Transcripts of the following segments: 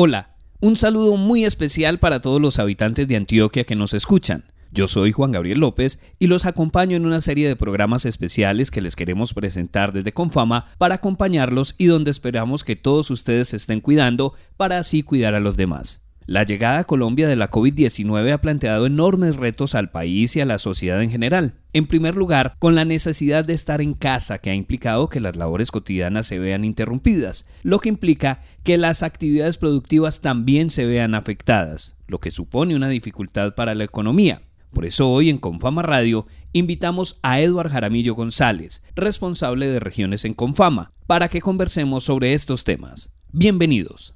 Hola, un saludo muy especial para todos los habitantes de Antioquia que nos escuchan. Yo soy Juan Gabriel López y los acompaño en una serie de programas especiales que les queremos presentar desde Comfama para acompañarlos y donde esperamos que todos ustedes se estén cuidando para así cuidar a los demás. La llegada a Colombia de la COVID-19 ha planteado enormes retos al país y a la sociedad en general. En primer lugar, con la necesidad de estar en casa, que ha implicado que las labores cotidianas se vean interrumpidas, lo que implica que las actividades productivas también se vean afectadas, lo que supone una dificultad para la economía. Por eso hoy en Comfama Radio invitamos a Eduard Jaramillo González, responsable de Regiones en Comfama, para que conversemos sobre estos temas. Bienvenidos.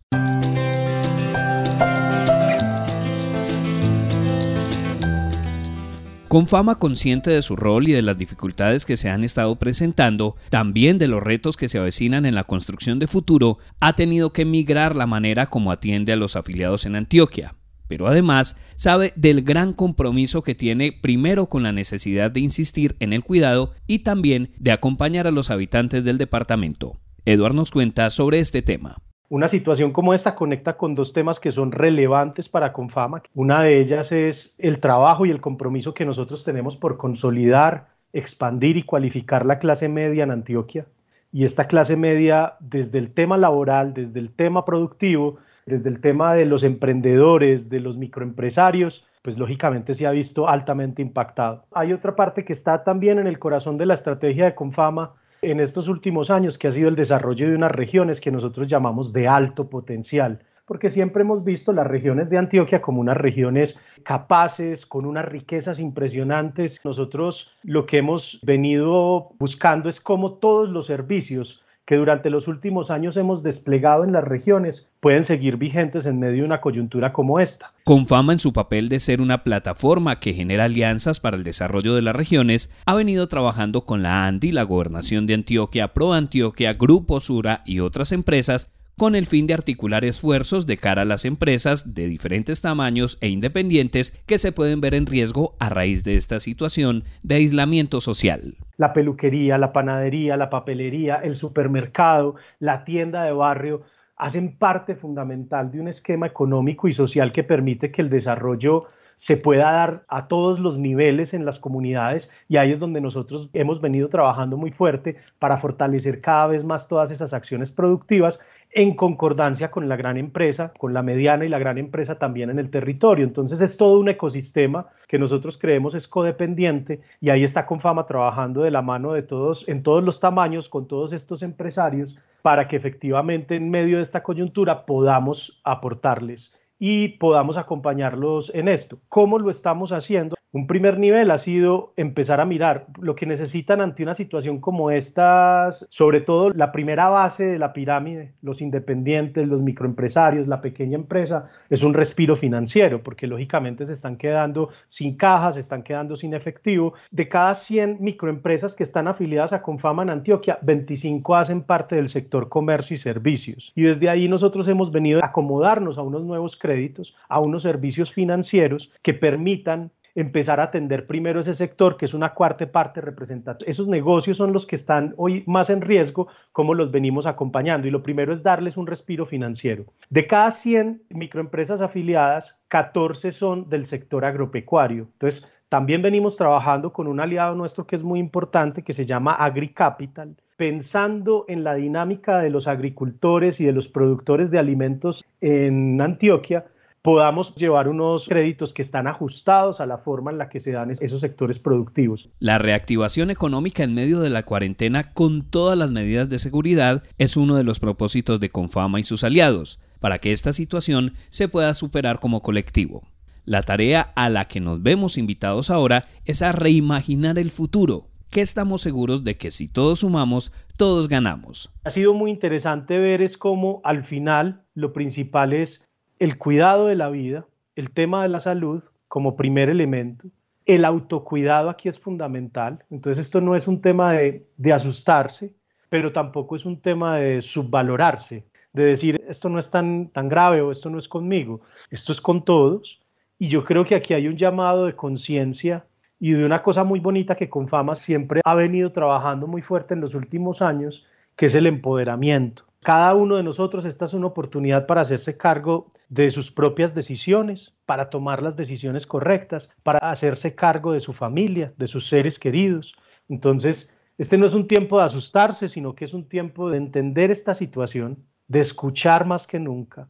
Comfama, consciente de su rol y de las dificultades que se han estado presentando, también de los retos que se avecinan en la construcción de futuro, ha tenido que migrar la manera como atiende a los afiliados en Antioquia. Pero además sabe del gran compromiso que tiene primero con la necesidad de insistir en el cuidado y también de acompañar a los habitantes del departamento. Eduard nos cuenta sobre este tema. Una situación como esta conecta con dos temas que son relevantes para Comfama. Una de ellas es el trabajo y el compromiso que nosotros tenemos por consolidar, expandir y cualificar la clase media en Antioquia. Y esta clase media, desde el tema laboral, desde el tema productivo, desde el tema de los emprendedores, de los microempresarios, pues lógicamente se ha visto altamente impactado. Hay otra parte que está también en el corazón de la estrategia de Comfama en estos últimos años, que ha sido el desarrollo de unas regiones que nosotros llamamos de alto potencial, porque siempre hemos visto las regiones de Antioquia como unas regiones capaces, con unas riquezas impresionantes. Nosotros lo que hemos venido buscando es cómo todos los servicios que durante los últimos años hemos desplegado en las regiones pueden seguir vigentes en medio de una coyuntura como esta. Comfama, en su papel de ser una plataforma que genera alianzas para el desarrollo de las regiones, ha venido trabajando con la ANDI, la Gobernación de Antioquia, ProAntioquia, Grupo Sura y otras empresas con el fin de articular esfuerzos de cara a las empresas de diferentes tamaños e independientes que se pueden ver en riesgo a raíz de esta situación de aislamiento social. La peluquería, la panadería, la papelería, el supermercado, la tienda de barrio hacen parte fundamental de un esquema económico y social que permite que el desarrollo se pueda dar a todos los niveles en las comunidades, y ahí es donde nosotros hemos venido trabajando muy fuerte para fortalecer cada vez más todas esas acciones productivas en concordancia con la gran empresa, con la mediana y la gran empresa también en el territorio. Entonces es todo un ecosistema que nosotros creemos es codependiente, y ahí está Comfama trabajando de la mano de todos, en todos los tamaños, con todos estos empresarios, para que efectivamente en medio de esta coyuntura podamos aportarles y podamos acompañarlos en esto. ¿Cómo lo estamos haciendo? Un primer nivel ha sido empezar a mirar lo que necesitan ante una situación como estas, sobre todo la primera base de la pirámide, los independientes, los microempresarios, la pequeña empresa, es un respiro financiero, porque lógicamente se están quedando sin cajas, se están quedando sin efectivo. De cada 100 microempresas que están afiliadas a Comfama en Antioquia, 25 hacen parte del sector comercio y servicios. Y desde ahí nosotros hemos venido a acomodarnos a unos nuevos créditos, a unos servicios financieros que permitan empezar a atender primero ese sector, que es una cuarta parte representativa. Esos negocios son los que están hoy más en riesgo, como los venimos acompañando, y lo primero es darles un respiro financiero. De cada 100 microempresas afiliadas, 14 son del sector agropecuario. Entonces, también venimos trabajando con un aliado nuestro que es muy importante, que se llama AgriCapital, pensando en la dinámica de los agricultores y de los productores de alimentos en Antioquia, podamos llevar unos créditos que están ajustados a la forma en la que se dan esos sectores productivos. La reactivación económica en medio de la cuarentena con todas las medidas de seguridad es uno de los propósitos de Comfama y sus aliados, para que esta situación se pueda superar como colectivo. La tarea a la que nos vemos invitados ahora es a reimaginar el futuro, que estamos seguros de que si todos sumamos, todos ganamos. Ha sido muy interesante ver es cómo al final lo principal es el cuidado de la vida, el tema de la salud como primer elemento, el autocuidado aquí es fundamental. Entonces esto no es un tema de asustarse, pero tampoco es un tema de subvalorarse, de decir esto no es tan grave o esto no es conmigo, esto es con todos. Y yo creo que aquí hay un llamado de conciencia y de una cosa muy bonita que Comfama siempre ha venido trabajando muy fuerte en los últimos años, que es el empoderamiento. Cada uno de nosotros, esta es una oportunidad para hacerse cargo de sus propias decisiones, para tomar las decisiones correctas, para hacerse cargo de su familia, de sus seres queridos. Entonces, este no es un tiempo de asustarse, sino que es un tiempo de entender esta situación, de escuchar más que nunca.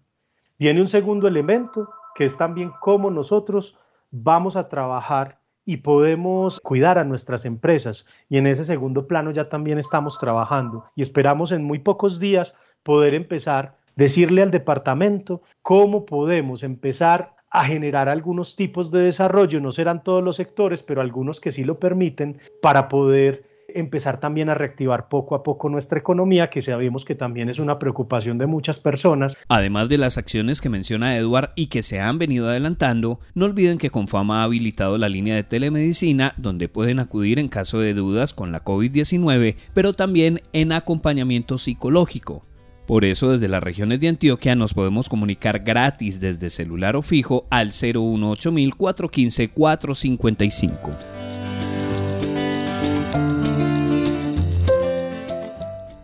Viene un segundo elemento, que es también cómo nosotros vamos a trabajar y podemos cuidar a nuestras empresas. Y en ese segundo plano ya también estamos trabajando y esperamos en muy pocos días poder empezar a decirle al departamento cómo podemos empezar a generar algunos tipos de desarrollo. No serán todos los sectores, pero algunos que sí lo permiten, para poder empezar también a reactivar poco a poco nuestra economía, que sabemos que también es una preocupación de muchas personas. Además de las acciones que menciona Eduard y que se han venido adelantando, no olviden que Comfama ha habilitado la línea de telemedicina, donde pueden acudir en caso de dudas con la COVID-19, pero también en acompañamiento psicológico. Por eso, desde las regiones de Antioquia nos podemos comunicar gratis desde celular o fijo al 018.415.455.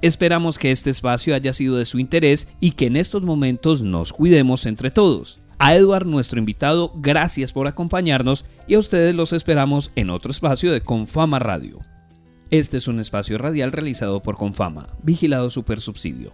Esperamos que este espacio haya sido de su interés y que en estos momentos nos cuidemos entre todos. A Eduard, nuestro invitado, gracias por acompañarnos, y a ustedes los esperamos en otro espacio de Comfama Radio. Este es un espacio radial realizado por Comfama, vigilado Supersubsidio.